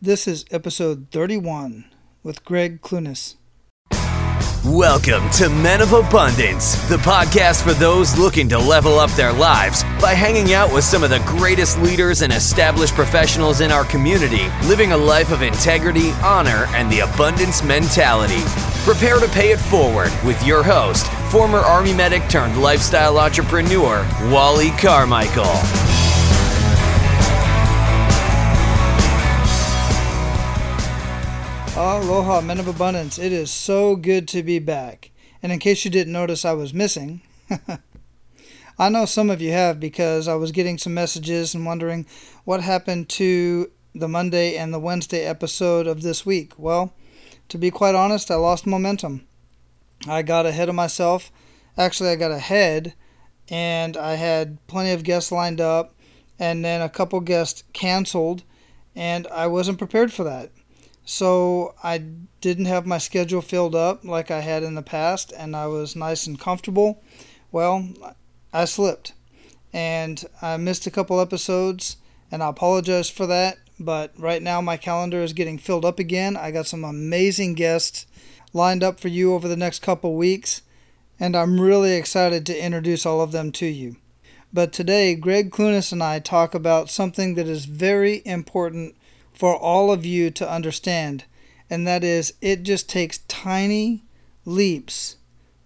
This is episode 31 with Greg Clunis. Welcome to Men of Abundance, the podcast for those looking to level up their lives by hanging out with some of the greatest leaders and established professionals in our community, living a life of integrity, honor, and the abundance mentality. Prepare to pay it forward with your host, former Army medic turned lifestyle entrepreneur, Wally Carmichael. Aloha, Men of Abundance. It is so good to be back. And in case you didn't notice I was missing, I know some of you have, because I was getting some messages and wondering what happened to the Monday and the Wednesday episode of this week. Well, to be quite honest, I lost momentum. I got ahead of myself. Actually, I got ahead, and I had plenty of guests lined up, and then a couple guests canceled, and I wasn't prepared for that. So I didn't have my schedule filled up like I had in the past, and I was nice and comfortable. Well, I slipped, and I missed a couple episodes, and I apologize for that, but right now my calendar is getting filled up again. I got some amazing guests lined up for you over the next couple weeks, and I'm really excited to introduce all of them to you. But today, Greg Clunis and I talk about something that is very important for all of you to understand, and that is, it just takes tiny leaps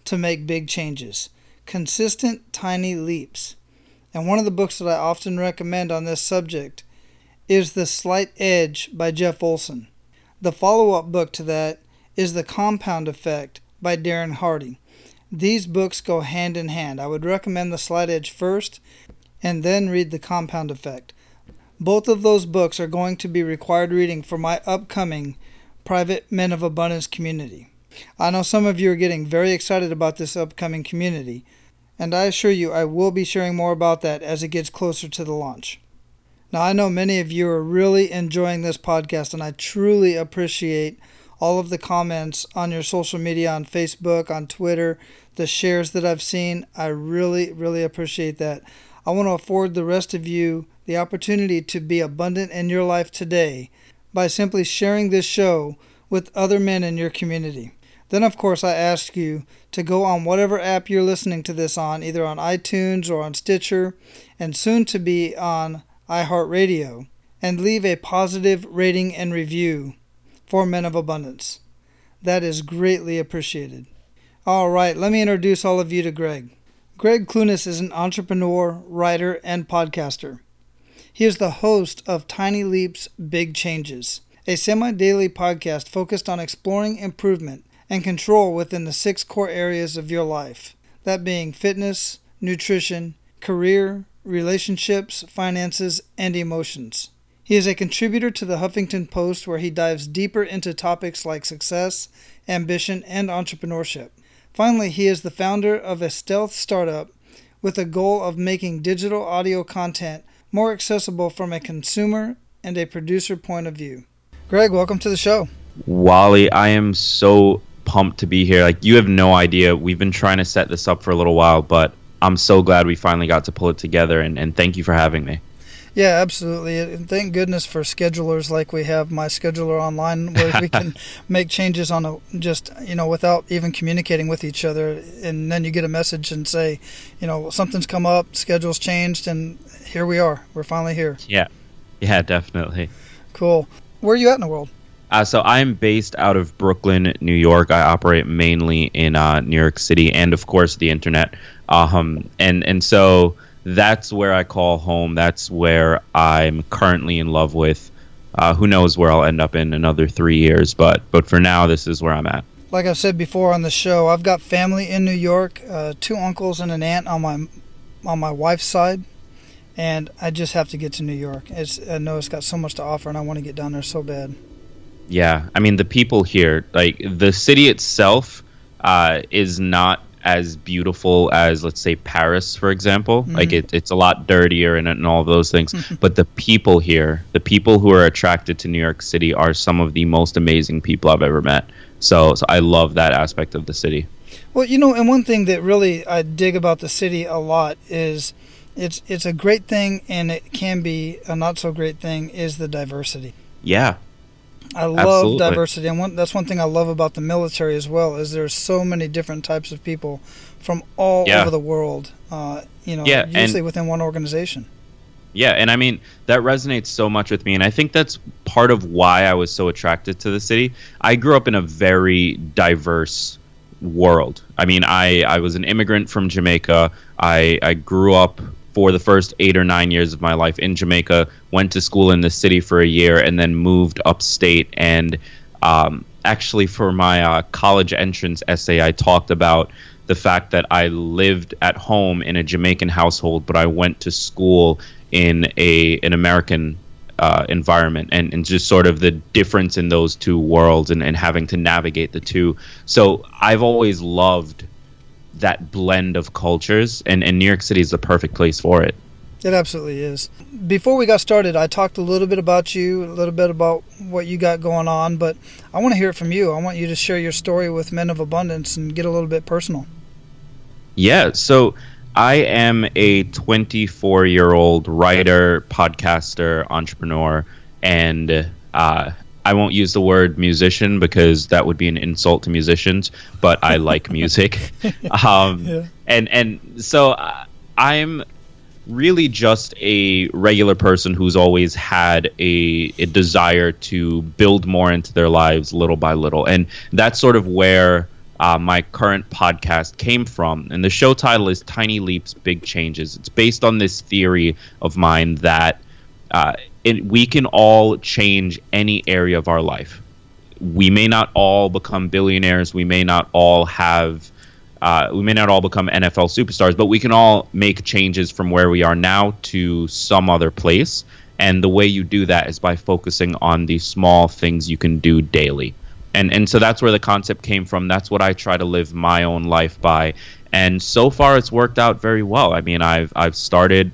to make big changes. Consistent tiny leaps. And one of the books that I often recommend on this subject is The Slight Edge by Jeff Olson. The follow-up book to that is The Compound Effect by Darren Hardy. These books go hand in hand. I would recommend The Slight Edge first, and then read The Compound Effect. Both of those books are going to be required reading for my upcoming private Men of Abundance community. I know some of you are getting very excited about this upcoming community, and I assure you I will be sharing more about that as it gets closer to the launch. Now, I know many of you are really enjoying this podcast, and I truly appreciate all of the comments on your social media, on Facebook, on Twitter, the shares that I've seen. I really, really appreciate that. I want to afford the rest of you the opportunity to be abundant in your life today by simply sharing this show with other men in your community. Then, of course, I ask you to go on whatever app you're listening to this on, either on iTunes or on Stitcher, and soon to be on iHeartRadio, and leave a positive rating and review for Men of Abundance. That is greatly appreciated. All right, let me introduce all of you to Greg. Greg Clunis is an entrepreneur, writer, and podcaster. He is the host of Tiny Leaps, Big Changes, a semi-daily podcast focused on exploring improvement and control within the 6 core areas of your life, that being fitness, nutrition, career, relationships, finances, and emotions. He is a contributor to the Huffington Post, where he dives deeper into topics like success, ambition, and entrepreneurship. Finally, he is the founder of a stealth startup with a goal of making digital audio content more accessible from a consumer and a producer point of view. Greg, welcome to the show. Wally, I am so pumped to be here. Like, you have no idea. We've been trying to set this up for a little while, but I'm so glad we finally got to pull it together, and thank you for having me. Yeah, absolutely. And thank goodness for schedulers like we have, my scheduler online, where we can make changes on without even communicating with each other. And then you get a message and say, something's come up, schedule's changed, and here we are. We're finally here. Yeah, definitely. Cool. Where are you at in the world? So I'm based out of Brooklyn, New York. I operate mainly in New York City, and of course the internet. So that's where I call home. That's where I'm currently in love with. Who knows where I'll end up in another 3 years, but for now, this is where I'm at. Like I've said before on the show, I've got family in New York, 2 uncles and an aunt on my wife's side, and I just have to get to New York. I know it's got so much to offer, and I want to get down there so bad. Yeah, I mean, the people here, like the city itself, is not as beautiful as, let's say, Paris, for example. Mm-hmm. Like it's a lot dirtier and all of those things. Mm-hmm. But the people here, the people who are attracted to New York City, are some of the most amazing people I've ever met. So I love that aspect of the city. Well, and one thing that really I dig about the city a lot is it's a great thing, and it can be a not so great thing, is the diversity. Yeah, I love Absolutely. Diversity. And that's one thing I love about the military as well, is there's so many different types of people from all over the world, usually within one organization. Yeah, and I mean, that resonates so much with me, and I think that's part of why I was so attracted to the city. I grew up in a very diverse world. I mean, I was an immigrant from Jamaica. I grew up for the first 8 or 9 years of my life in Jamaica, went to school in the city for a year, and then moved upstate. And actually, for my college entrance essay, I talked about the fact that I lived at home in a Jamaican household, but I went to school in an American environment, and just sort of the difference in those two worlds and having to navigate the two. So I've always loved that blend of cultures, and New York City is the perfect place for it. It absolutely is. Before we got started, I talked a little bit about you, a little bit about what you got going on, but I want to hear it from you. I want you to share your story with Men of Abundance and get a little bit personal. Yeah, so I am a 24-year-old writer, podcaster, entrepreneur, and I won't use the word musician because that would be an insult to musicians, but I like music. And so I'm really just a regular person who's always had a desire to build more into their lives little by little. And that's sort of where my current podcast came from. And the show title is Tiny Leaps, Big Changes. It's based on this theory of mine that we can all change any area of our life. We may not all become billionaires. We may not all become NFL superstars, but we can all make changes from where we are now to some other place. And the way you do that is by focusing on the small things you can do daily. And so that's where the concept came from. That's what I try to live my own life by. And so far, it's worked out very well. I mean, I've started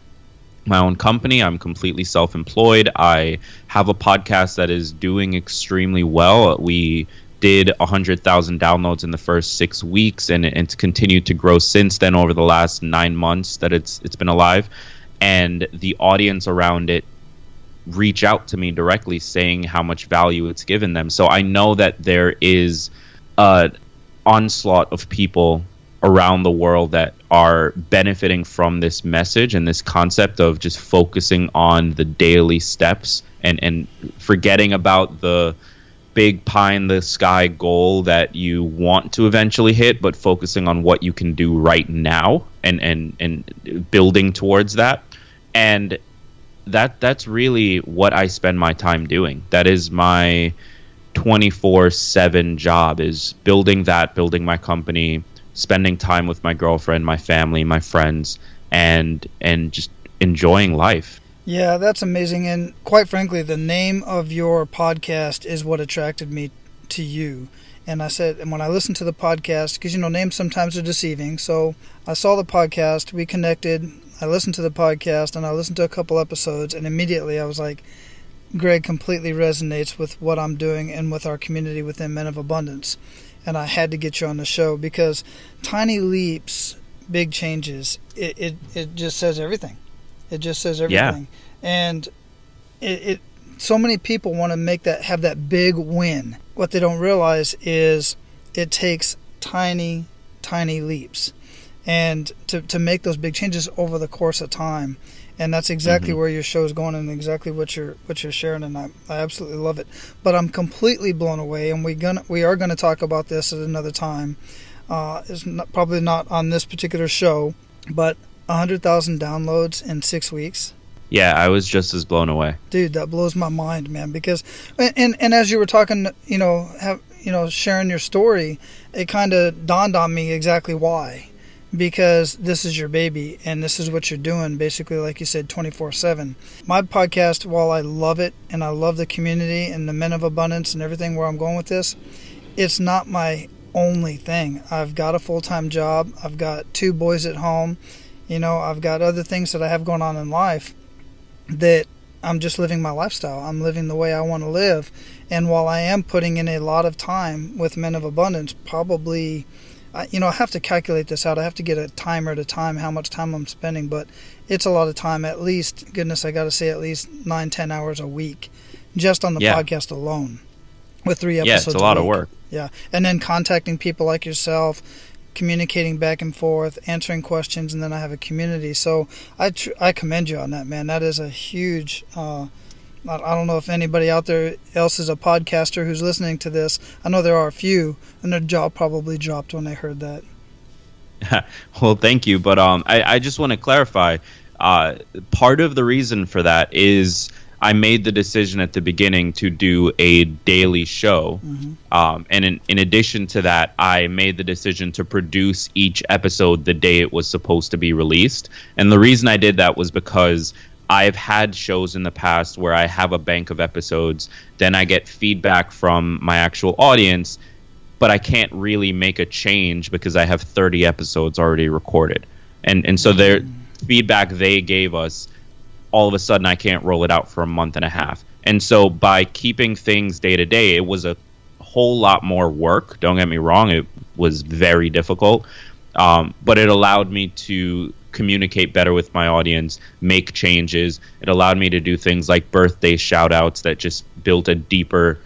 my own company. I'm completely self-employed. I have a podcast that is doing extremely well. We did 100,000 downloads in the first 6 weeks, and it's continued to grow since then over the last 9 months that it's been alive. And the audience around it reach out to me directly saying how much value it's given them. So I know that there is an onslaught of people around the world that are benefiting from this message and this concept of just focusing on the daily steps and forgetting about the big pie in the sky goal that you want to eventually hit, but focusing on what you can do right now and building towards that. And that's really what I spend my time doing. That is my 24/7 job, is building my company, spending time with my girlfriend, my family, my friends, and just enjoying life. Yeah, that's amazing. And quite frankly, the name of your podcast is what attracted me to you. And I said, and when I listened to the podcast, because, names sometimes are deceiving. So I saw the podcast, we connected, I listened to the podcast, and I listened to a couple episodes, and immediately I was like, Greg completely resonates with what I'm doing and with our community within Men of Abundance. And I had to get you on the show because Tiny Leaps, Big Changes, it just says everything. It just says everything. Yeah. And it so many people want to have that big win. What they don't realize is it takes tiny, tiny leaps, and to make those big changes over the course of time. And that's exactly where your show is going, and exactly what you're sharing, and I absolutely love it. But I'm completely blown away, and we are gonna talk about this at another time. It's probably not on this particular show, but 100,000 downloads in 6 weeks. Yeah, I was just as blown away. Dude, that blows my mind, man. Because and as you were talking, sharing your story, it kind of dawned on me exactly why. Because this is your baby, and this is what you're doing, basically, like you said, 24/7. My podcast, while I love it, and I love the community and the Men of Abundance and everything where I'm going with this, it's not my only thing. I've got a full-time job. I've got 2 boys at home. I've got other things that I have going on in life that I'm just living my lifestyle. I'm living the way I want to live. And while I am putting in a lot of time with Men of Abundance, probably... I have to calculate this out. I have to get a timer at a time, how much time I'm spending, but it's a lot of time, at least, I got to say at least 9-10 hours a week just on the podcast alone. with 3 episodes. Yeah, it's a lot of work. Yeah, and then contacting people like yourself, communicating back and forth, answering questions, and then I have a community. So I commend you on that, man. That is a huge. I don't know if anybody out there else is a podcaster who's listening to this. I know there are a few, and their jaw probably dropped when they heard that. Well, thank you, but I just want to clarify. Part of the reason for that is I made the decision at the beginning to do a daily show. Mm-hmm. And in addition to that, I made the decision to produce each episode the day it was supposed to be released. And the reason I did that was because I've had shows in the past where I have a bank of episodes, then I get feedback from my actual audience, but I can't really make a change because I have 30 episodes already recorded. And so their feedback they gave us, all of a sudden I can't roll it out for a month and a half. And so by keeping things day to day, it was a whole lot more work. Don't get me wrong, it was very difficult. But it allowed me to communicate better with my audience, make changes. It allowed me to do things like birthday shout outs that just built a deeper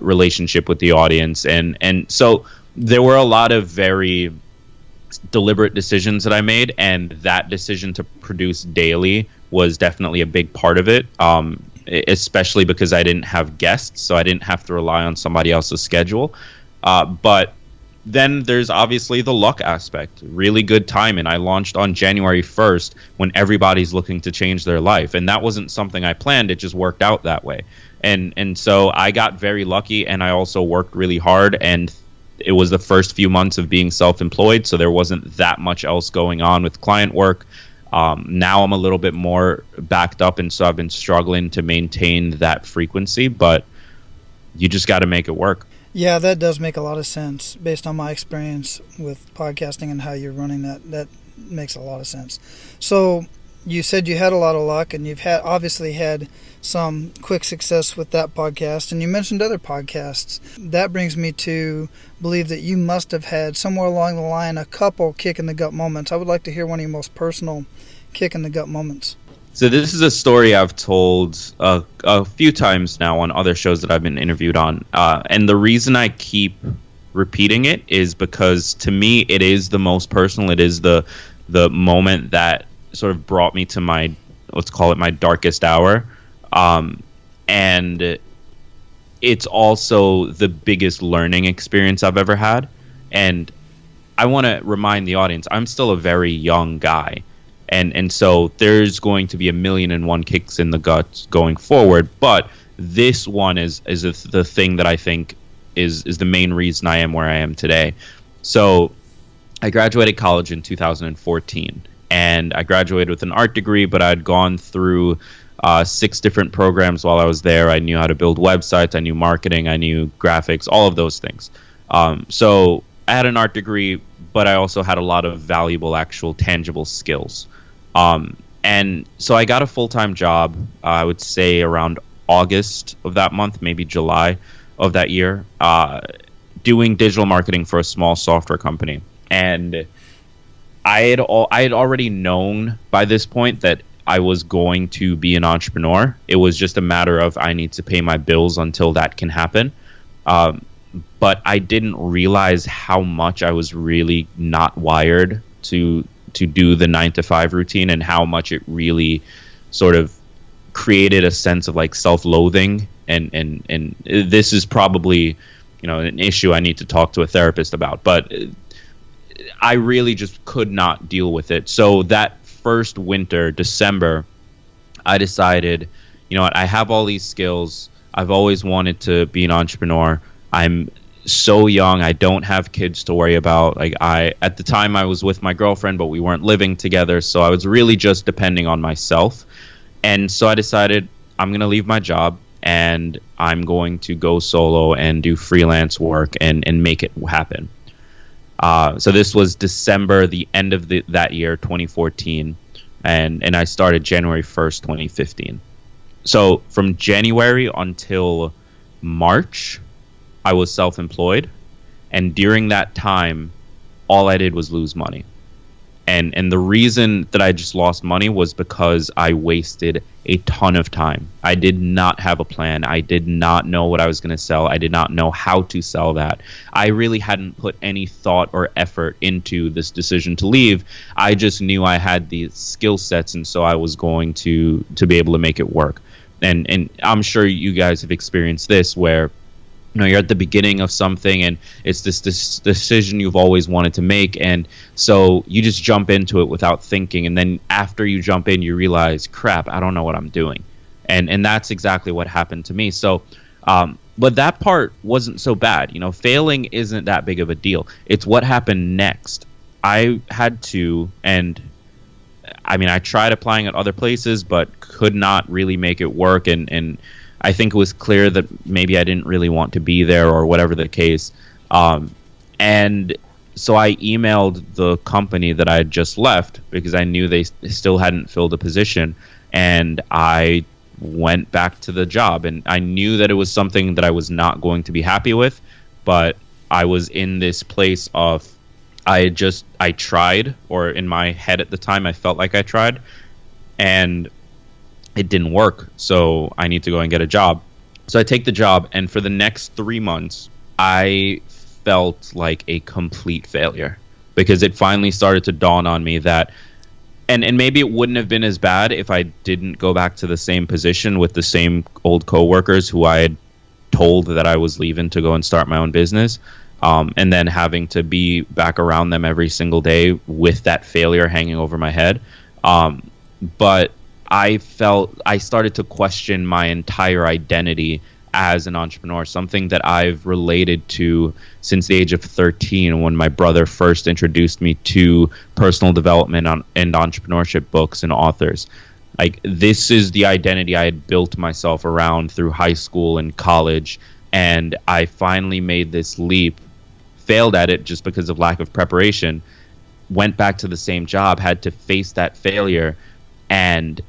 relationship with the audience. And so there were a lot of very deliberate decisions that I made, and that decision to produce daily was definitely a big part of it, especially because I didn't have guests, so I didn't have to rely on somebody else's schedule. But then there's obviously the luck aspect, really good timing. I launched on January 1st when everybody's looking to change their life, and that wasn't something I planned. It just worked out that way. And so I got very lucky, and I also worked really hard, and it was the first few months of being self-employed, so there wasn't that much else going on with client work. Now I'm a little bit more backed up, and so I've been struggling to maintain that frequency, but you just got to make it work. Yeah, that does make a lot of sense based on my experience with podcasting and how you're running that. That makes a lot of sense. So you said you had a lot of luck, and you've had obviously had some quick success with that podcast, and you mentioned other podcasts. That brings me to believe that you must have had somewhere along the line a couple kick-in-the-gut moments. I would like to hear one of your most personal kick-in-the-gut moments. So this is a story I've told a few times now on other shows that I've been interviewed on. And the reason I keep repeating it is because to me it is the most personal. It is the moment that sort of brought me to my, let's call it my darkest hour. And it's also the biggest learning experience I've ever had. And I want to remind the audience, I'm still a very young guy. And so there's going to be a million and one kicks in the guts going forward, but this one is the thing that I think is the main reason I am where I am today. So I graduated college in 2014, and I graduated with an art degree, but I'd gone through 6 different programs while I was there. I knew how to build websites, I knew marketing, I knew graphics, all of those things. So I had an art degree, but I also had a lot of valuable, actual, tangible skills. And so I got a full-time job, I would say around August of that month, maybe July of that year, doing digital marketing for a small software company. And I had already known by this point that I was going to be an entrepreneur. It was just a matter of I need to pay my bills until that can happen. But I didn't realize how much I was really not wired to do the 9-to-5 routine, and how much it really sort of created a sense of like self-loathing. And this is probably, an issue I need to talk to a therapist about, but I really just could not deal with it. So that first winter, December, I decided, I have all these skills. I've always wanted to be an entrepreneur. I'm so young. I don't have kids to worry about. At the time I was with my girlfriend, but we weren't living together. So I was really just depending on myself. And so I decided I'm going to leave my job, and I'm going to go solo and do freelance work and make it happen. So this was December, the end of that year, 2014. And I started January 1st, 2015. So from January until March, I was self-employed, and during that time, all I did was lose money. And the reason that I just lost money was because I wasted a ton of time. I did not have a plan. I did not know what I was going to sell. I did not know how to sell that. I really hadn't put any thought or effort into this decision to leave. I just knew I had the skill sets, and so I was going to be able to make it work. And I'm sure you guys have experienced this where, you know, you're at the beginning of something and it's this decision you've always wanted to make. And so you just jump into it without thinking. And then after you jump in, you realize, crap, I don't know what I'm doing. And that's exactly what happened to me. So, but that part wasn't so bad. You know, failing isn't that big of a deal. It's what happened next. I had to, and I mean, I tried applying at other places, but could not really make it work. And I think it was clear that maybe I didn't really want to be there or whatever the case. And so I emailed the company that I had just left because I knew they still hadn't filled a position. And I went back to the job. And I knew that it was something that I was not going to be happy with. But I was in this place of I tried, or in my head at the time, I felt like I tried. And it didn't work, so I need to go and get a job. So I take the job, and for the next 3 months, I felt like a complete failure because it finally started to dawn on me that, and maybe it wouldn't have been as bad if I didn't go back to the same position with the same old coworkers who I had told that I was leaving to go and start my own business, and then having to be back around them every single day with that failure hanging over my head. But I felt I started to question my entire identity as an entrepreneur, something that I've related to since the age of 13 when my brother first introduced me to personal development and entrepreneurship books and authors. Like, this is the identity I had built myself around through high school and college, and I finally made this leap, failed at it just because of lack of preparation, went back to the same job, had to face that failure, and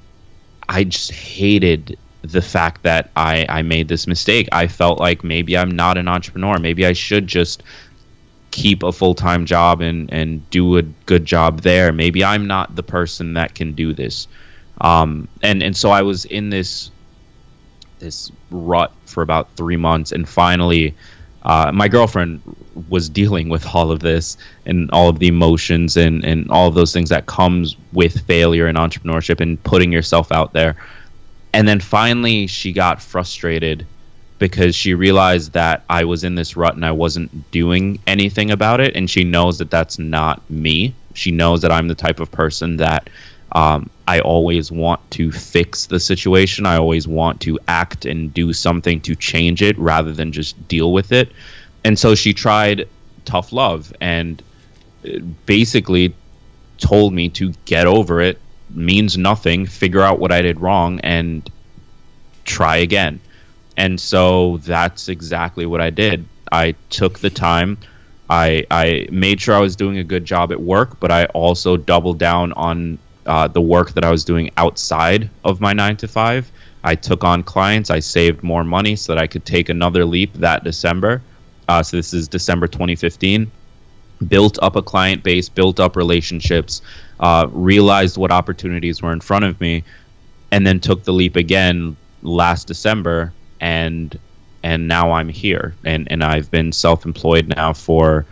I just hated the fact that I made this mistake. I felt like maybe I'm not an entrepreneur. Maybe I should just keep a full-time job and do a good job there. Maybe I'm not the person that can do this. And so I was in this rut for about 3 months. And finally, my girlfriend was dealing with all of this and all of the emotions and all of those things that comes with failure and entrepreneurship and putting yourself out there. And then finally she got frustrated because she realized that I was in this rut and I wasn't doing anything about it. And she knows that that's not me. She knows that I'm the type of person that I always want to fix the situation. I always want to act and do something to change it rather than just deal with it. And so she tried tough love and basically told me to get over it, means nothing, figure out what I did wrong, and try again. And so that's exactly what I did. I took the time. I made sure I was doing a good job at work, but I also doubled down on the work that I was doing outside of my 9-to-5. I took on clients. I saved more money so that I could take another leap that December. So this is December 2015. Built up a client base, built up relationships, realized what opportunities were in front of me, and then took the leap again last December. And now I'm here. And I've been self-employed now for,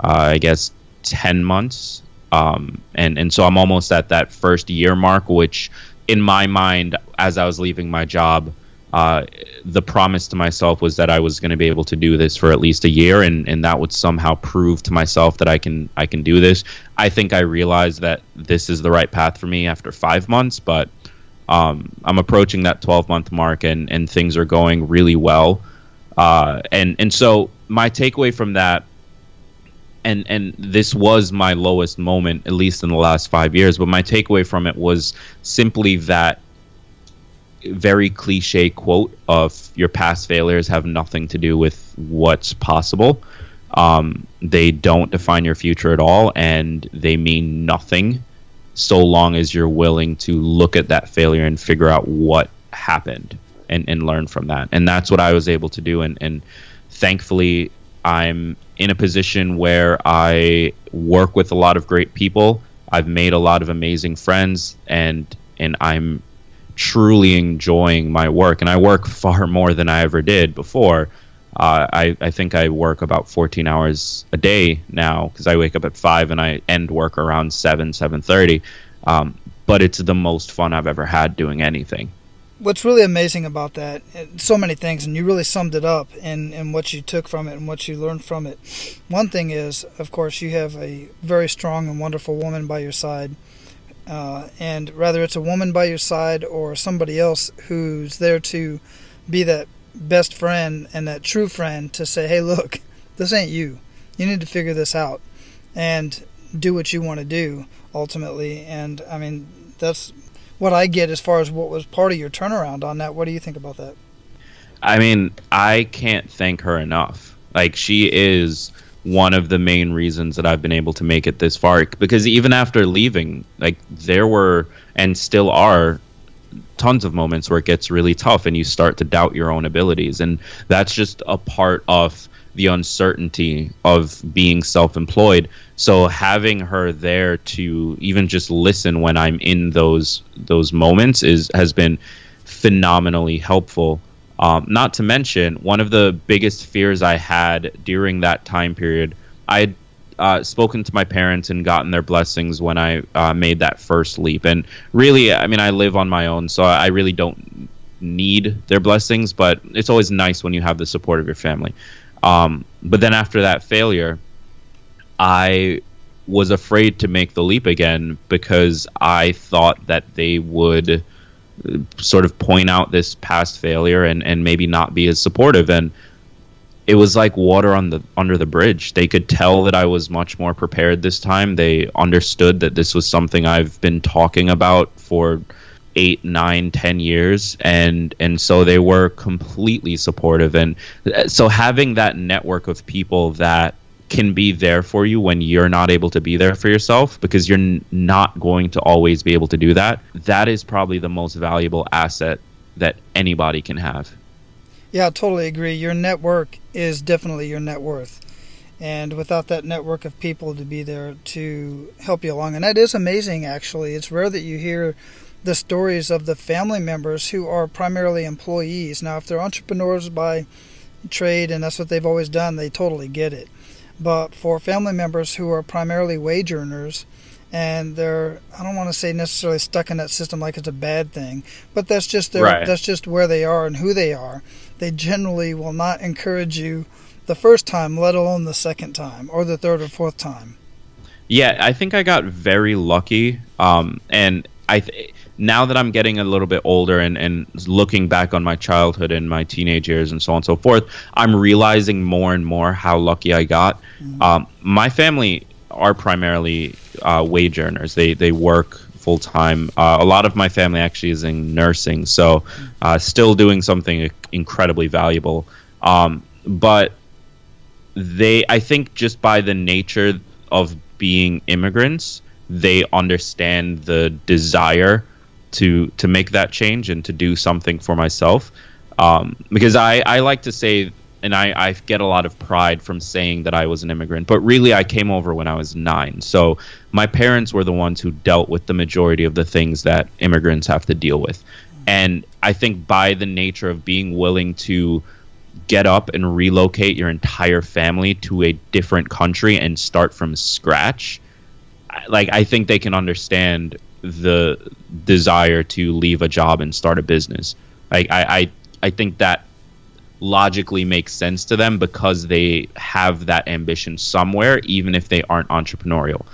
10 months. And so I'm almost at that first year mark, which in my mind, as I was leaving my job, the promise to myself was that I was going to be able to do this for at least a year, and that would somehow prove to myself that I can do this. I think I realized that this is the right path for me after 5 months, but I'm approaching that 12-month mark, and things are going really well. And so my takeaway from that, and this was my lowest moment, at least in the last 5 years, but my takeaway from it was simply that very cliche quote of your past failures have nothing to do with what's possible. They don't define your future at all, and they mean nothing so long as you're willing to look at that failure and figure out what happened and learn from that. And that's what I was able to do. And thankfully, I'm in a position where I work with a lot of great people. I've made a lot of amazing friends, and I'm truly enjoying my work, and I work far more than I ever did before. I think I work about 14 hours a day now, because I wake up at 5 and I end work around 7:30. But it's the most fun I've ever had doing anything. What's really amazing about that, so many things, and you really summed it up in what you took from it and what you learned from it. One thing is, of course, you have a very strong and wonderful woman by your side. And whether it's a woman by your side or somebody else who's there to be that best friend and that true friend to say, hey, look, this ain't you. You need to figure this out and do what you want to do ultimately. And, I mean, that's what I get as far as what was part of your turnaround on that. What do you think about that? I mean, I can't thank her enough. Like, she is one of the main reasons that I've been able to make it this far, because even after leaving, like, there were and still are tons of moments where it gets really tough and you start to doubt your own abilities. And that's just a part of the uncertainty of being self-employed. So having her there to even just listen when I'm in those moments has been phenomenally helpful. Not to mention, one of the biggest fears I had during that time period, I had spoken to my parents and gotten their blessings when I made that first leap. And really, I mean, I live on my own, so I really don't need their blessings, but it's always nice when you have the support of your family. But then after that failure, I was afraid to make the leap again, because I thought that they would sort of point out this past failure and maybe not be as supportive. And it was like water under the bridge. They could tell that I was much more prepared this time. They understood that this was something I've been talking about for 8, 9, 10 years. And so they were completely supportive. And so having that network of people that can be there for you when you're not able to be there for yourself, because you're not going to always be able to do that. That is probably the most valuable asset that anybody can have. Yeah, I totally agree. Your network is definitely your net worth. And without that network of people to be there to help you along, and that is amazing, actually. It's rare that you hear the stories of the family members who are primarily employees. Now, if they're entrepreneurs by trade and that's what they've always done, they totally get it. But for family members who are primarily wage earners, and they're, I don't want to say necessarily stuck in that system like it's a bad thing, but that's just their, right. That's just where they are and who they are. They generally will not encourage you the first time, let alone the second time or the third or fourth time. Yeah, I think I got very lucky. And I now that I'm getting a little bit older and looking back on my childhood and my teenage years and so on and so forth, I'm realizing more and more how lucky I got. Mm-hmm. My family are primarily wage earners. They work full time. A lot of my family actually is in nursing, so still doing something incredibly valuable. But I think just by the nature of being immigrants, they understand the desire to make that change and to do something for myself. Because I like to say, and I get a lot of pride from saying that I was an immigrant, but really I came over when I was 9. So my parents were the ones who dealt with the majority of the things that immigrants have to deal with. And I think by the nature of being willing to get up and relocate your entire family to a different country and start from scratch, like, I think they can understand the desire to leave a job and start a business. Like, I think that logically makes sense to them because they have that ambition somewhere, even if they aren't entrepreneurial.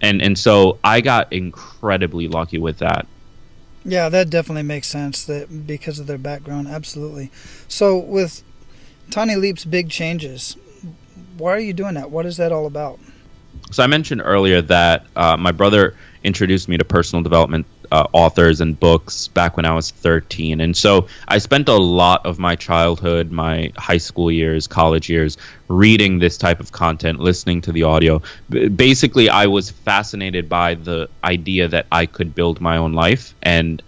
And so I got incredibly lucky with that. Yeah, that definitely makes sense, that because of their background. Absolutely. So with Tiny Leaps, Big Changes, why are you doing that? What is that all about? So I mentioned earlier that my brother introduced me to personal development authors and books back when I was 13. And so I spent a lot of my childhood, my high school years, college years, reading this type of content, listening to the audio. Basically, I was fascinated by the idea that I could build my own life. And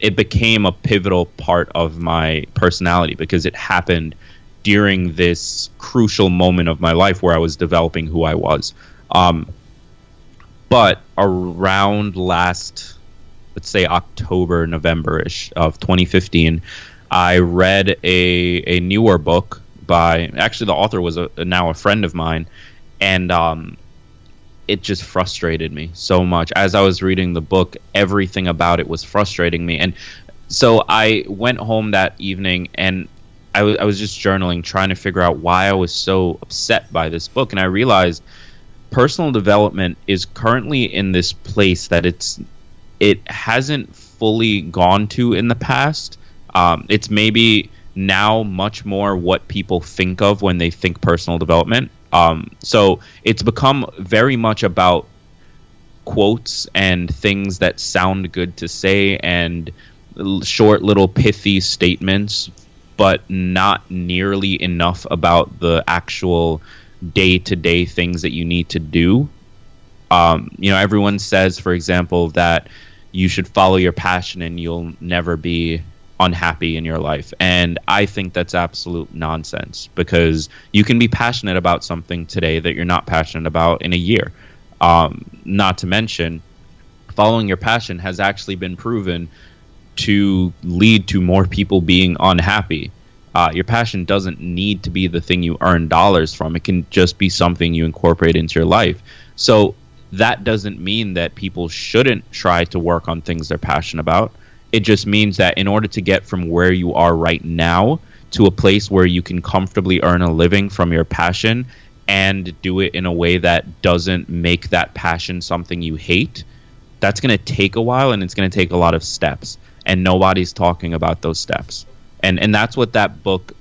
it became a pivotal part of my personality because it happened during this crucial moment of my life where I was developing who I was. But around last let's say October, November-ish of 2015, I read a newer book by, actually the author was now a friend of mine, and it just frustrated me so much. As I was reading the book, everything about it was frustrating me. And so I went home that evening, and I was just journaling, trying to figure out why I was so upset by this book. And I realized personal development is currently in this place that it hasn't fully gone to in the past. It's maybe now much more what people think of when they think personal development. So it's become very much about quotes and things that sound good to say and short little pithy statements, but not nearly enough about the actual day-to-day things that you need to do. Everyone says, for example, that you should follow your passion and you'll never be unhappy in your life. And I think that's absolute nonsense, because you can be passionate about something today that you're not passionate about in a year. Not to mention, following your passion has actually been proven to lead to more people being unhappy. Your passion doesn't need to be the thing you earn dollars from. It can just be something you incorporate into your life. So that doesn't mean that people shouldn't try to work on things they're passionate about. It just means that in order to get from where you are right now to a place where you can comfortably earn a living from your passion and do it in a way that doesn't make that passion something you hate, that's going to take a while, and it's going to take a lot of steps. And nobody's talking about those steps. And that's what that book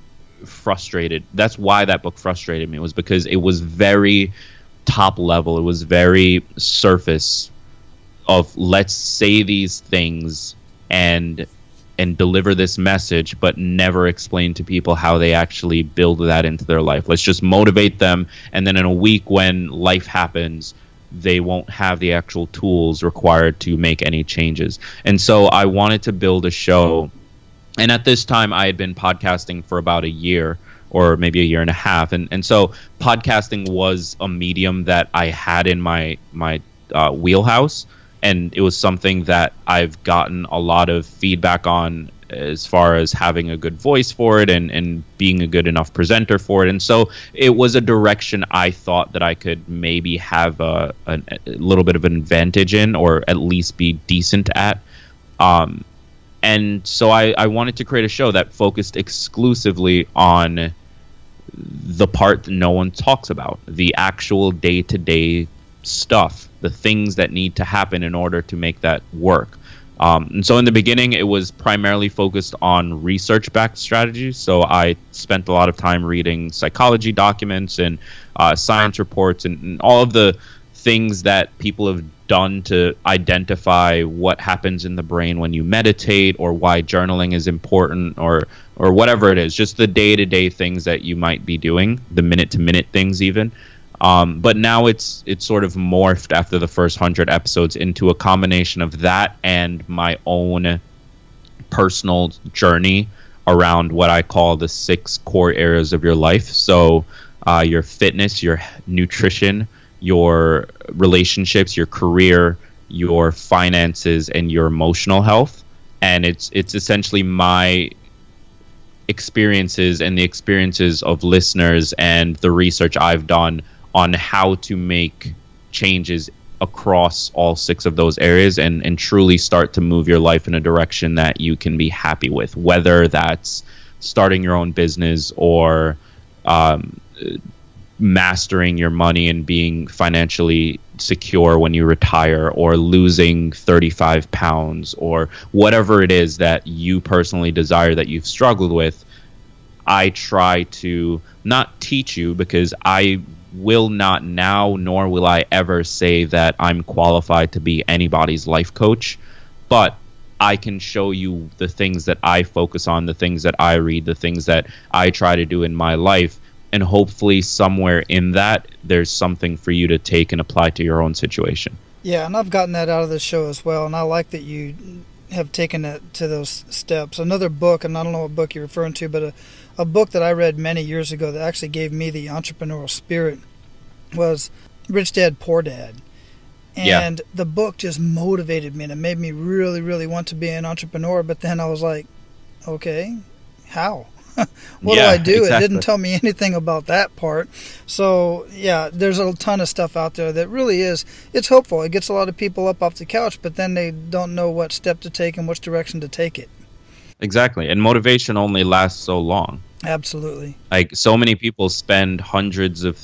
frustrated. That's why that book frustrated me, was because it was very top level. It was very surface of, let's say these things and deliver this message, but never explain to people how they actually build that into their life. Let's just motivate them, and then in a week when life happens, they won't have the actual tools required to make any changes. And so I wanted to build a show. And at this time, I had been podcasting for about a year or maybe a year and a half. And so podcasting was a medium that I had in my wheelhouse. And it was something that I've gotten a lot of feedback on as far as having a good voice for it and being a good enough presenter for it. And so it was a direction I thought that I could maybe have a little bit of an advantage in, or at least be decent at. And so I wanted to create a show that focused exclusively on the part that no one talks about, the actual day-to-day stuff, the things that need to happen in order to make that work. And so in the beginning, it was primarily focused on research-backed strategies. So I spent a lot of time reading psychology documents and science reports and all of the things that people have done to identify what happens in the brain when you meditate, or why journaling is important, or whatever it is, just the day-to-day things that you might be doing, the minute-to-minute things even. But now it's sort of morphed after the first 100 episodes into a combination of that and my own personal journey around what I call the 6 core areas of your life. So your fitness, your nutrition, your relationships, your career, your finances, and your emotional health. And it's essentially my experiences and the experiences of listeners and the research I've done on how to make changes across all 6 of those areas and truly start to move your life in a direction that you can be happy with, whether that's starting your own business or mastering your money and being financially secure when you retire, or losing 35 pounds, or whatever it is that you personally desire that you've struggled with. I try to not teach you, because I will not now, nor will I ever say that I'm qualified to be anybody's life coach, but I can show you the things that I focus on, the things that I read, the things that I try to do in my life. And hopefully somewhere in that, there's something for you to take and apply to your own situation. Yeah, and I've gotten that out of the show as well. And I like that you have taken it to those steps. Another book, and I don't know what book you're referring to, but a book that I read many years ago that actually gave me the entrepreneurial spirit was Rich Dad, Poor Dad. And the book just motivated me, and it made me really, really want to be an entrepreneur. But then I was like, okay, how? What do I do? Exactly. It didn't tell me anything about that part. So, yeah, there's a ton of stuff out there that really is, it's hopeful. It gets a lot of people up off the couch, but then they don't know what step to take and which direction to take it. Exactly. And motivation only lasts so long. Absolutely. Like, so many people spend hundreds of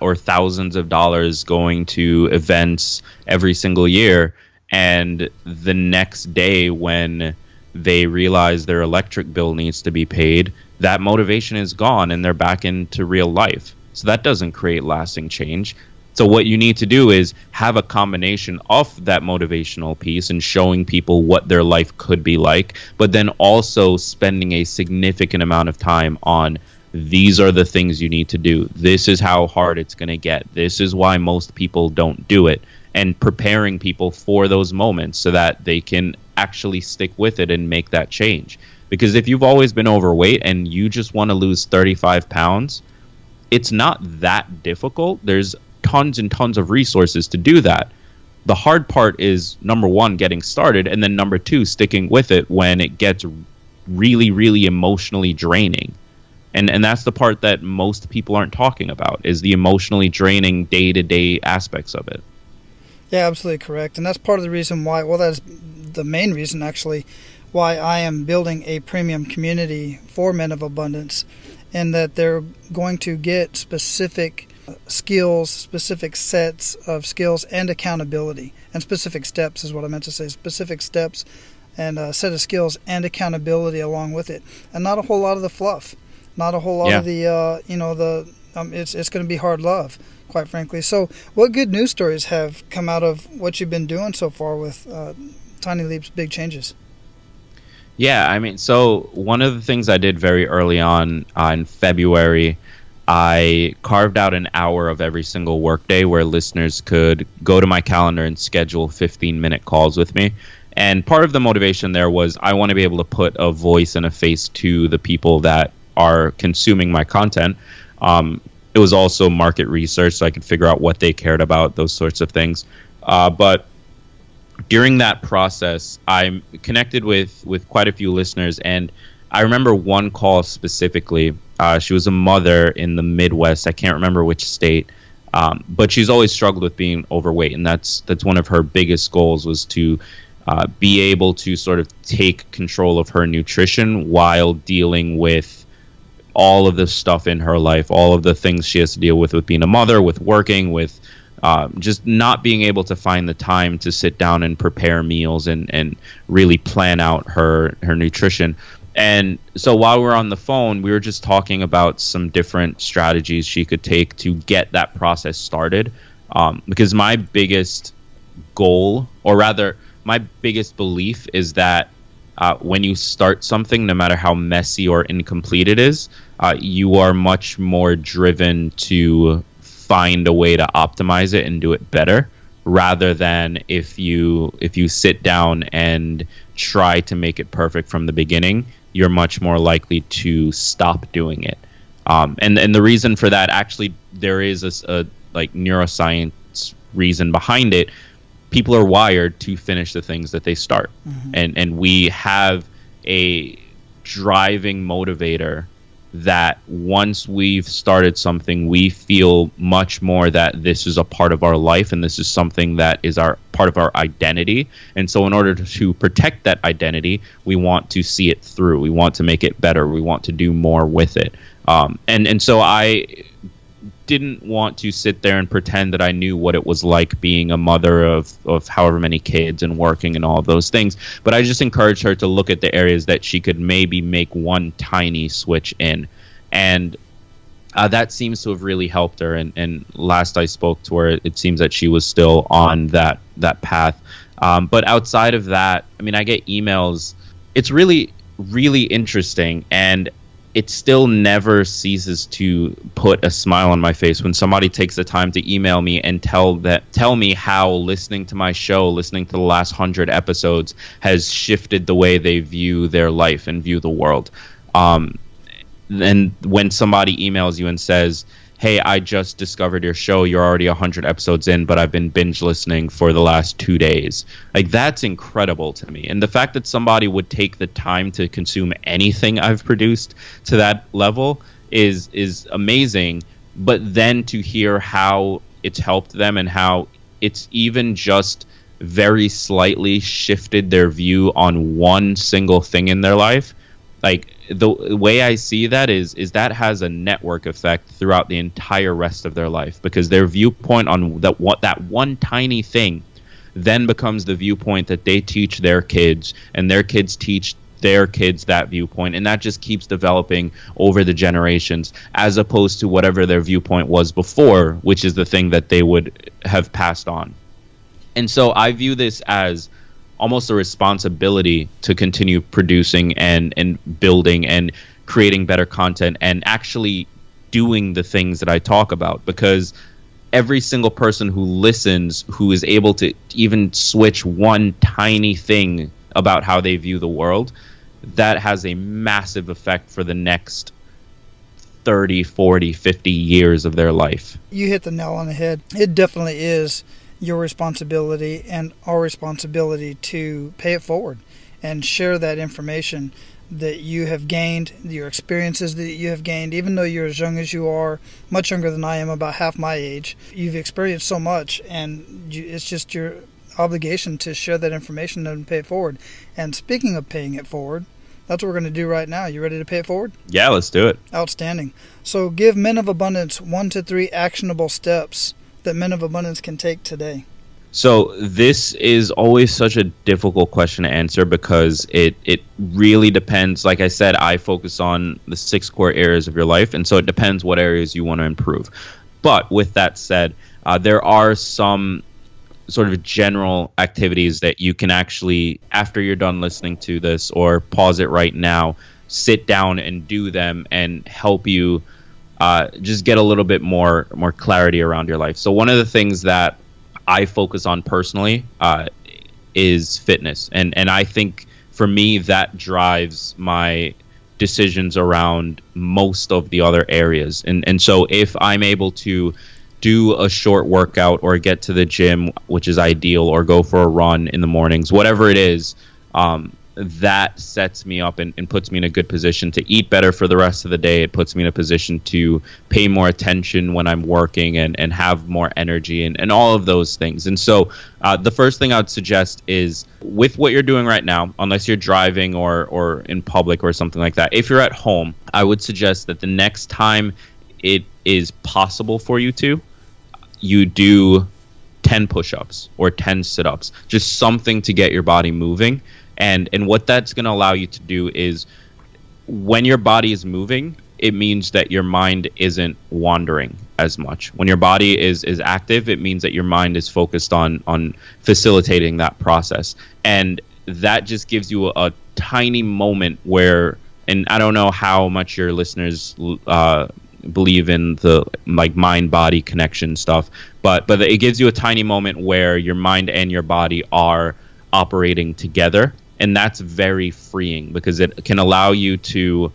or thousands of dollars going to events every single year, and the next day when they realize their electric bill needs to be paid, that motivation is gone and they're back into real life. So that doesn't create lasting change. So what you need to do is have a combination of that motivational piece and showing people what their life could be like, but then also spending a significant amount of time on, these are the things you need to do. This is how hard it's going to get. This is why most people don't do it. And preparing people for those moments so that they can actually stick with it and make that change. Because if you've always been overweight and you just want to lose 35 pounds, it's not that difficult. There's tons and tons of resources to do that. The hard part is, number one, getting started, and then number two, sticking with it when it gets really, really emotionally draining. And that's the part that most people aren't talking about, is the emotionally draining day-to-day aspects of it. Yeah, absolutely correct. And that's part of the reason why, well, that's the main reason actually, why I am building a premium community for Men of Abundance, and that they're going to get specific skills, specific sets of skills and accountability, and specific steps is what I meant to say, specific steps and a set of skills and accountability along with it. And not a whole lot of the fluff, not a whole lot of the, it's going to be hard love, quite frankly. So what good news stories have come out of what you've been doing so far with Tiny Leaps, Big Changes? Yeah, I mean, so one of the things I did very early on in February, I carved out an hour of every single workday where listeners could go to my calendar and schedule 15-minute calls with me. And part of the motivation there was I want to be able to put a voice and a face to the people that are consuming my content. It was also market research, so I could figure out what they cared about, those sorts of things. But during that process, I connected with quite a few listeners, and I remember one call specifically. She was a mother in the Midwest. I can't remember which state, but she's always struggled with being overweight, and that's one of her biggest goals, was to be able to sort of take control of her nutrition while dealing with all of the stuff in her life, all of the things she has to deal with being a mother, with working, with just not being able to find the time to sit down and prepare meals and really plan out her nutrition. And so while we were on the phone, we were just talking about some different strategies she could take to get that process started. Because my biggest goal, or rather my biggest belief, is that when you start something, no matter how messy or incomplete it is, you are much more driven to find a way to optimize it and do it better, rather than if you sit down and try to make it perfect from the beginning, you're much more likely to stop doing it. And the reason for that, actually, there is a like neuroscience reason behind it. People are wired to finish the things that they start. Mm-hmm. And we have a driving motivator that once we've started something, we feel much more that this is a part of our life and this is something that is our part of our identity. And so in order to protect that identity, we want to see it through. We want to make it better. We want to do more with it. And so I didn't want to sit there and pretend that I knew what it was like being a mother of however many kids and working and all those things. But I just encouraged her to look at the areas that she could maybe make one tiny switch in. And that seems to have really helped her. And last I spoke to her, it seems that she was still on that path. But outside of that, I mean, I get emails. It's really, really interesting. And it still never ceases to put a smile on my face when somebody takes the time to email me and tell me how listening to my show, listening to the last 100 episodes, has shifted the way they view their life and view the world. And when somebody emails you and says, hey, I just discovered your show. You're already 100 episodes in, but I've been binge listening for the last 2 days. Like, that's incredible to me. And the fact that somebody would take the time to consume anything I've produced to that level is amazing. But then to hear how it's helped them and how it's even just very slightly shifted their view on one single thing in their life, like, the way I see that is that has a network effect throughout the entire rest of their life, because their viewpoint on that one tiny thing then becomes the viewpoint that they teach their kids, and their kids teach their kids that viewpoint, and that just keeps developing over the generations, as opposed to whatever their viewpoint was before, which is the thing that they would have passed on. And so I view this as almost a responsibility to continue producing and building and creating better content and actually doing the things that I talk about, because every single person who listens, who is able to even switch one tiny thing about how they view the world, that has a massive effect for the next 30, 40, 50 years of their life. You hit the nail on the head. It definitely is your responsibility and our responsibility to pay it forward and share that information that you have gained, your experiences that you have gained, even though you're as young as you are, much younger than I am, about half my age. You've experienced so much, and it's just your obligation to share that information and pay it forward. And speaking of paying it forward, that's what we're going to do right now. You ready to pay it forward? Yeah, let's do it. Outstanding. So give Men of Abundance 1 to 3 actionable steps that Men of Abundance can take today? So this is always such a difficult question to answer, because it really depends. Like I said, I focus on the 6 core areas of your life, and so it depends what areas you want to improve. But with that said, there are some sort of general activities that you can actually, after you're done listening to this, or pause it right now, sit down and do them and help you just get a little bit more clarity around your life. So one of the things that I focus on personally is fitness. And I think for me, that drives my decisions around most of the other areas. And so if I'm able to do a short workout or get to the gym, which is ideal, or go for a run in the mornings, whatever it is, that sets me up and puts me in a good position to eat better for the rest of the day. It puts me in a position to pay more attention when I'm working and have more energy and all of those things. And so the first thing I would suggest is, with what you're doing right now, unless you're driving or in public or something like that, if you're at home, I would suggest that the next time it is possible for you to, you do 10 push-ups or 10 sit-ups, just something to get your body moving. And what that's going to allow you to do is, when your body is moving, it means that your mind isn't wandering as much. When your body is active, it means that your mind is focused on facilitating that process. And that just gives you a tiny moment where, and I don't know how much your listeners believe in the like mind-body connection stuff, but it gives you a tiny moment where your mind and your body are operating together. And that's very freeing, because it can allow you to,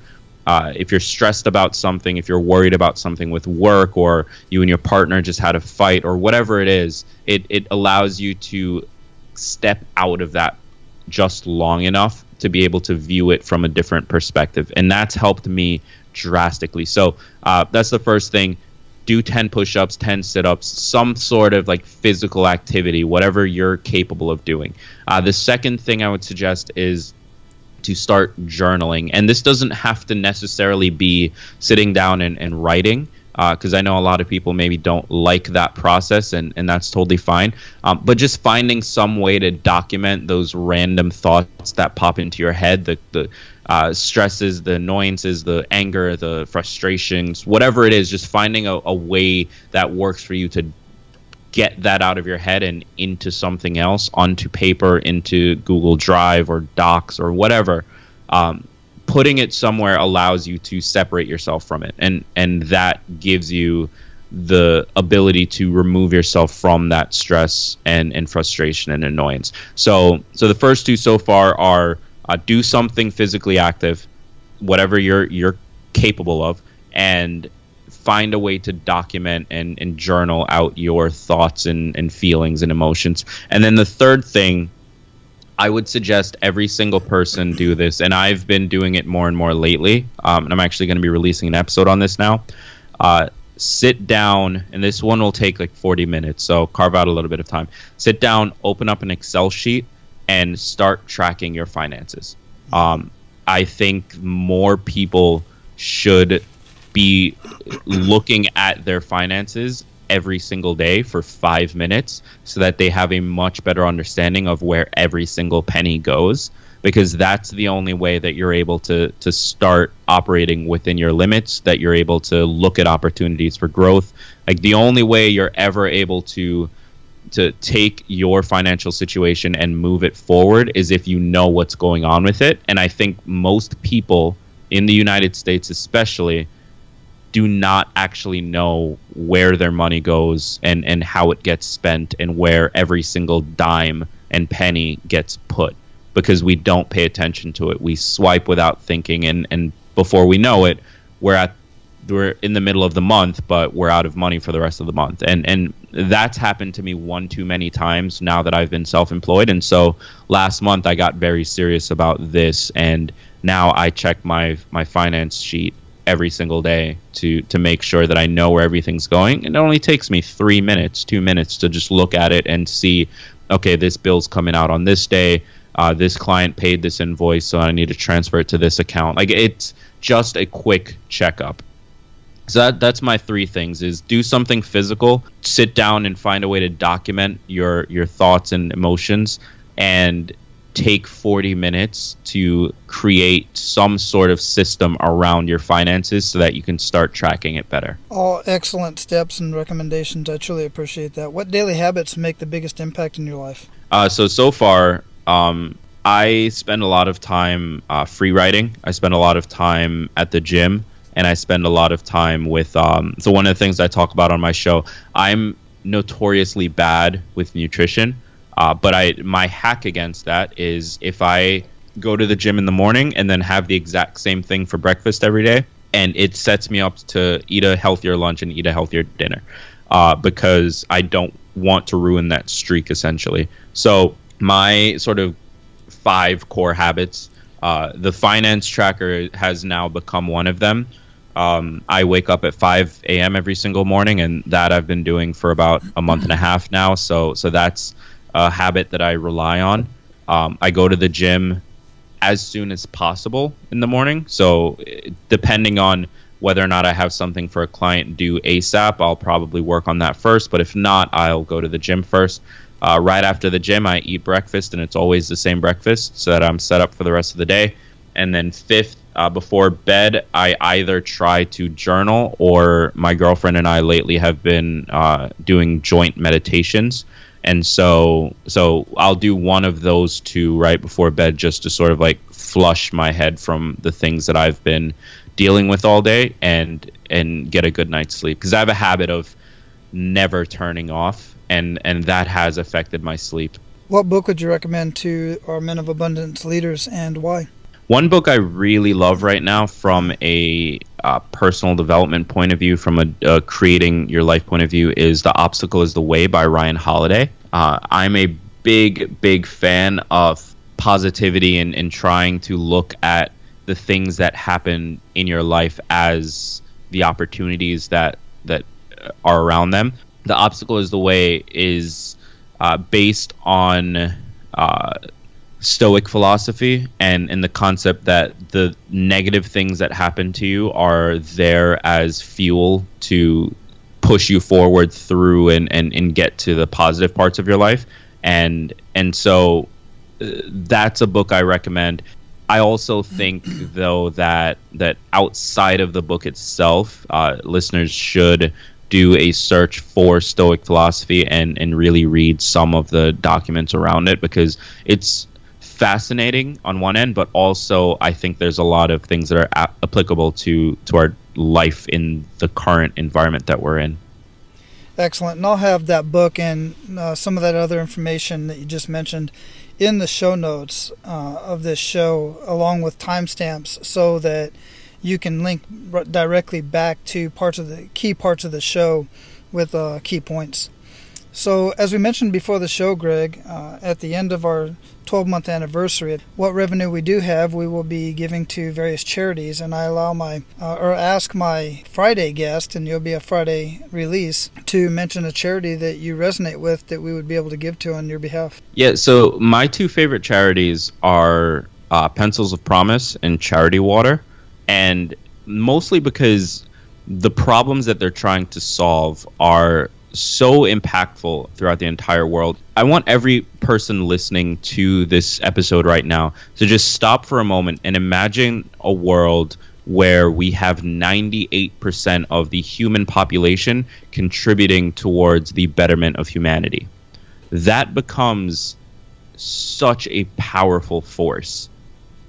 if you're stressed about something, if you're worried about something with work, or you and your partner just had a fight, or whatever it is, it allows you to step out of that just long enough to be able to view it from a different perspective. And that's helped me drastically. So that's the first thing. Do 10 push-ups, 10 sit-ups, some sort of like physical activity, whatever you're capable of doing. The second thing I would suggest is to start journaling. And this doesn't have to necessarily be sitting down and writing, because I know a lot of people maybe don't like that process, and that's totally fine. But just finding some way to document those random thoughts that pop into your head, the stresses, the annoyances, the anger, the frustrations, whatever it is, just finding a way that works for you to get that out of your head and into something else, onto paper, into Google Drive or Docs or whatever. Putting it somewhere allows you to separate yourself from it, and that gives you the ability to remove yourself from that stress and frustration and annoyance. So the first two so far are do something physically active, whatever you're capable of, and find a way to document and journal out your thoughts and feelings and emotions. And then the third thing, I would suggest every single person do this, and I've been doing it more and more lately, and I'm actually going to be releasing an episode on this now. Sit down, and this one will take like 40 minutes, so carve out a little bit of time. Sit down, open up an Excel sheet, and start tracking your finances. I think more people should be looking at their finances every single day for 5 minutes so that they have a much better understanding of where every single penny goes, because that's the only way that you're able to start operating within your limits, that you're able to look at opportunities for growth. Like, the only way you're ever able to take your financial situation and move it forward is if you know what's going on with it. And I think most people in the United States especially do not actually know where their money goes and how it gets spent and where every single dime and penny gets put, because we don't pay attention to it. We swipe without thinking, and before we know it, we're in the middle of the month, but we're out of money for the rest of the month. And that's happened to me one too many times now that I've been self-employed. And so last month I got very serious about this, and now I check my finance sheet every single day to make sure that I know where everything's going. And it only takes me 3 minutes, 2 minutes to just look at it and see, okay, this bill's coming out on this day. This client paid this invoice, so I need to transfer it to this account. Like, it's just a quick checkup. So that's my three things: is do something physical, sit down and find a way to document your thoughts and emotions, and take 40 minutes to create some sort of system around your finances so that you can start tracking it better. All excellent steps and recommendations. I truly appreciate that. What daily habits make the biggest impact in your life? So far, I spend a lot of time free writing. I spend a lot of time at the gym, and I spend a lot of time with so one of the things I talk about on my show, I'm notoriously bad with nutrition. But my hack against that is if I go to the gym in the morning and then have the exact same thing for breakfast every day, and it sets me up to eat a healthier lunch and eat a healthier dinner, because I don't want to ruin that streak, essentially. So my sort of 5 core habits, the finance tracker has now become one of them. I wake up at 5 a.m. every single morning, and that I've been doing for about a month and a half now. So that's a habit that I rely on. I go to the gym as soon as possible in the morning. So depending on whether or not I have something for a client due ASAP, I'll probably work on that first. But if not, I'll go to the gym first. Right after the gym, I eat breakfast, and it's always the same breakfast so that I'm set up for the rest of the day. And then fifth, before bed, I either try to journal, or my girlfriend and I lately have been doing joint meditations. And so I'll do one of those two right before bed just to sort of like flush my head from the things that I've been dealing with all day and get a good night's sleep. Because I have a habit of never turning off, and that has affected my sleep. What book would you recommend to our Men of Abundance leaders, and why? One book I really love right now from a personal development point of view, from a creating your life point of view, is The Obstacle is the Way by Ryan Holiday. I'm a big, big fan of positivity and trying to look at the things that happen in your life as the opportunities that are around them. The Obstacle is the Way is based on Stoic philosophy and the concept that the negative things that happen to you are there as fuel to push you forward through and get to the positive parts of your life. And so that's a book I recommend. I also think, though, that outside of the book itself, listeners should do a search for Stoic philosophy and really read some of the documents around it, because it's fascinating on one end, but also I think there's a lot of things that are applicable to our life in the current environment that we're in. Excellent. And I'll have that book and some of that other information that you just mentioned in the show notes of this show, along with timestamps, so that you can link directly back to key parts of the show with key points. So as we mentioned before the show, Greg, at the end of our 12-month anniversary, what revenue we do have, we will be giving to various charities. And I allow my ask my Friday guest, and you'll be a Friday release, to mention a charity that you resonate with that we would be able to give to on your behalf. Yeah, so my two favorite charities are Pencils of Promise and Charity Water, and mostly because the problems that they're trying to solve are so impactful throughout the entire world. I want every person listening to this episode right now to just stop for a moment and imagine a world where we have 98% of the human population contributing towards the betterment of humanity. That becomes such a powerful force.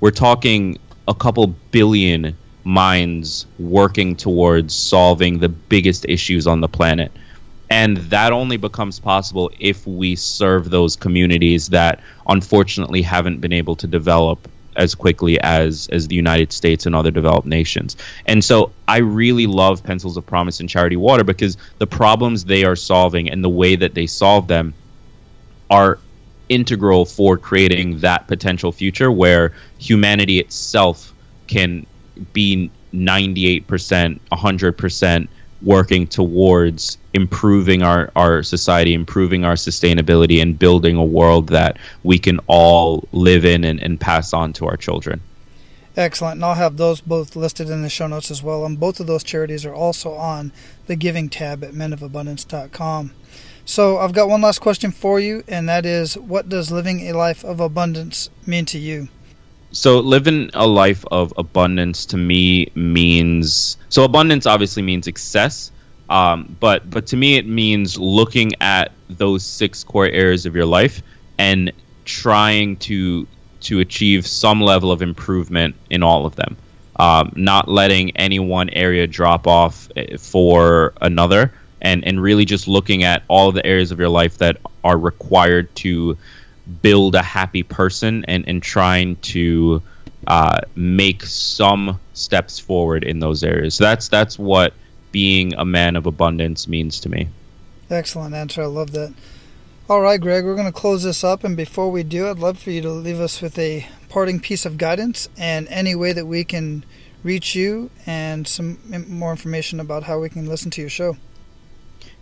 We're talking a couple billion minds working towards solving the biggest issues on the planet. And that only becomes possible if we serve those communities that unfortunately haven't been able to develop as quickly as the United States and other developed nations. And so I really love Pencils of Promise and Charity Water because the problems they are solving and the way that they solve them are integral for creating that potential future where humanity itself can be 98%, 100% working towards improving our society, improving our sustainability, and building a world that we can all live in and pass on to our children. Excellent. And I'll have those both listed in the show notes as well. And both of those charities are also on the giving tab at menofabundance.com. So I've got one last question for you, and that is, what does living a life of abundance mean to you? So living a life of abundance to me means, so abundance obviously means excess, but to me it means looking at those six core areas of your life and trying to achieve some level of improvement in all of them, not letting any one area drop off for another, and really just looking at all the areas of your life that are required to build a happy person and trying to make some steps forward in those areas. So that's what being a man of abundance means to me. Excellent answer. I love that. All right, Greg, we're going to close this up. And before we do, I'd love for you to leave us with a parting piece of guidance and any way that we can reach you and some more information about how we can listen to your show.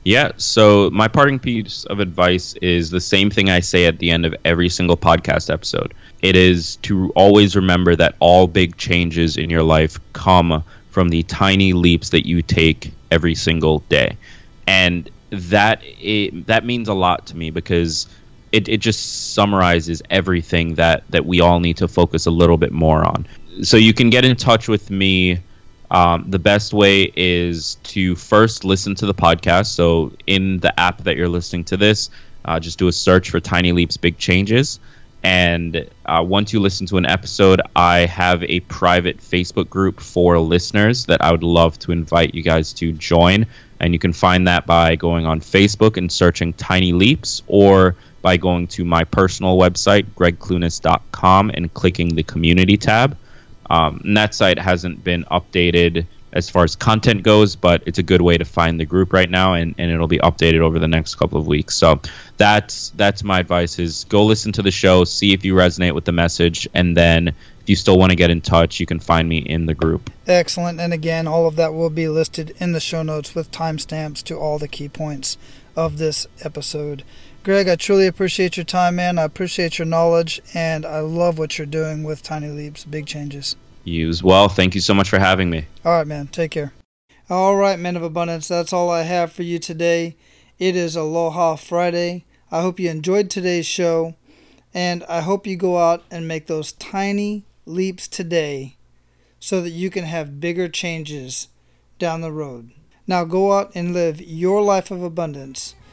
Yeah, so my parting piece of advice is the same thing I say at the end of every single podcast episode. It is to always remember that all big changes in your life come from the tiny leaps that you take every single day. And that means a lot to me because it just summarizes everything that we all need to focus a little bit more on. So you can get in touch with me. The best way is to first listen to the podcast. So in the app that you're listening to this, just do a search for Tiny Leaps, Big Changes. And once you listen to an episode, I have a private Facebook group for listeners that I would love to invite you guys to join. And you can find that by going on Facebook and searching Tiny Leaps, or by going to my personal website, gregclunis.com, and clicking the community tab. And that site hasn't been updated as far as content goes, but it's a good way to find the group right now, and it'll be updated over the next couple of weeks. So that's my advice is go listen to the show, see if you resonate with the message, and then if you still want to get in touch, you can find me in the group. Excellent. And again, all of that will be listed in the show notes with timestamps to all the key points of this episode. Greg, I truly appreciate your time, man. I appreciate your knowledge, and I love what you're doing with Tiny Leaps, Big Changes. You as well. Thank you so much for having me. All right, man. Take care. All right, Men of Abundance, that's all I have for you today. It is Aloha Friday. I hope you enjoyed today's show, and I hope you go out and make those tiny leaps today so that you can have bigger changes down the road. Now go out and live your life of abundance.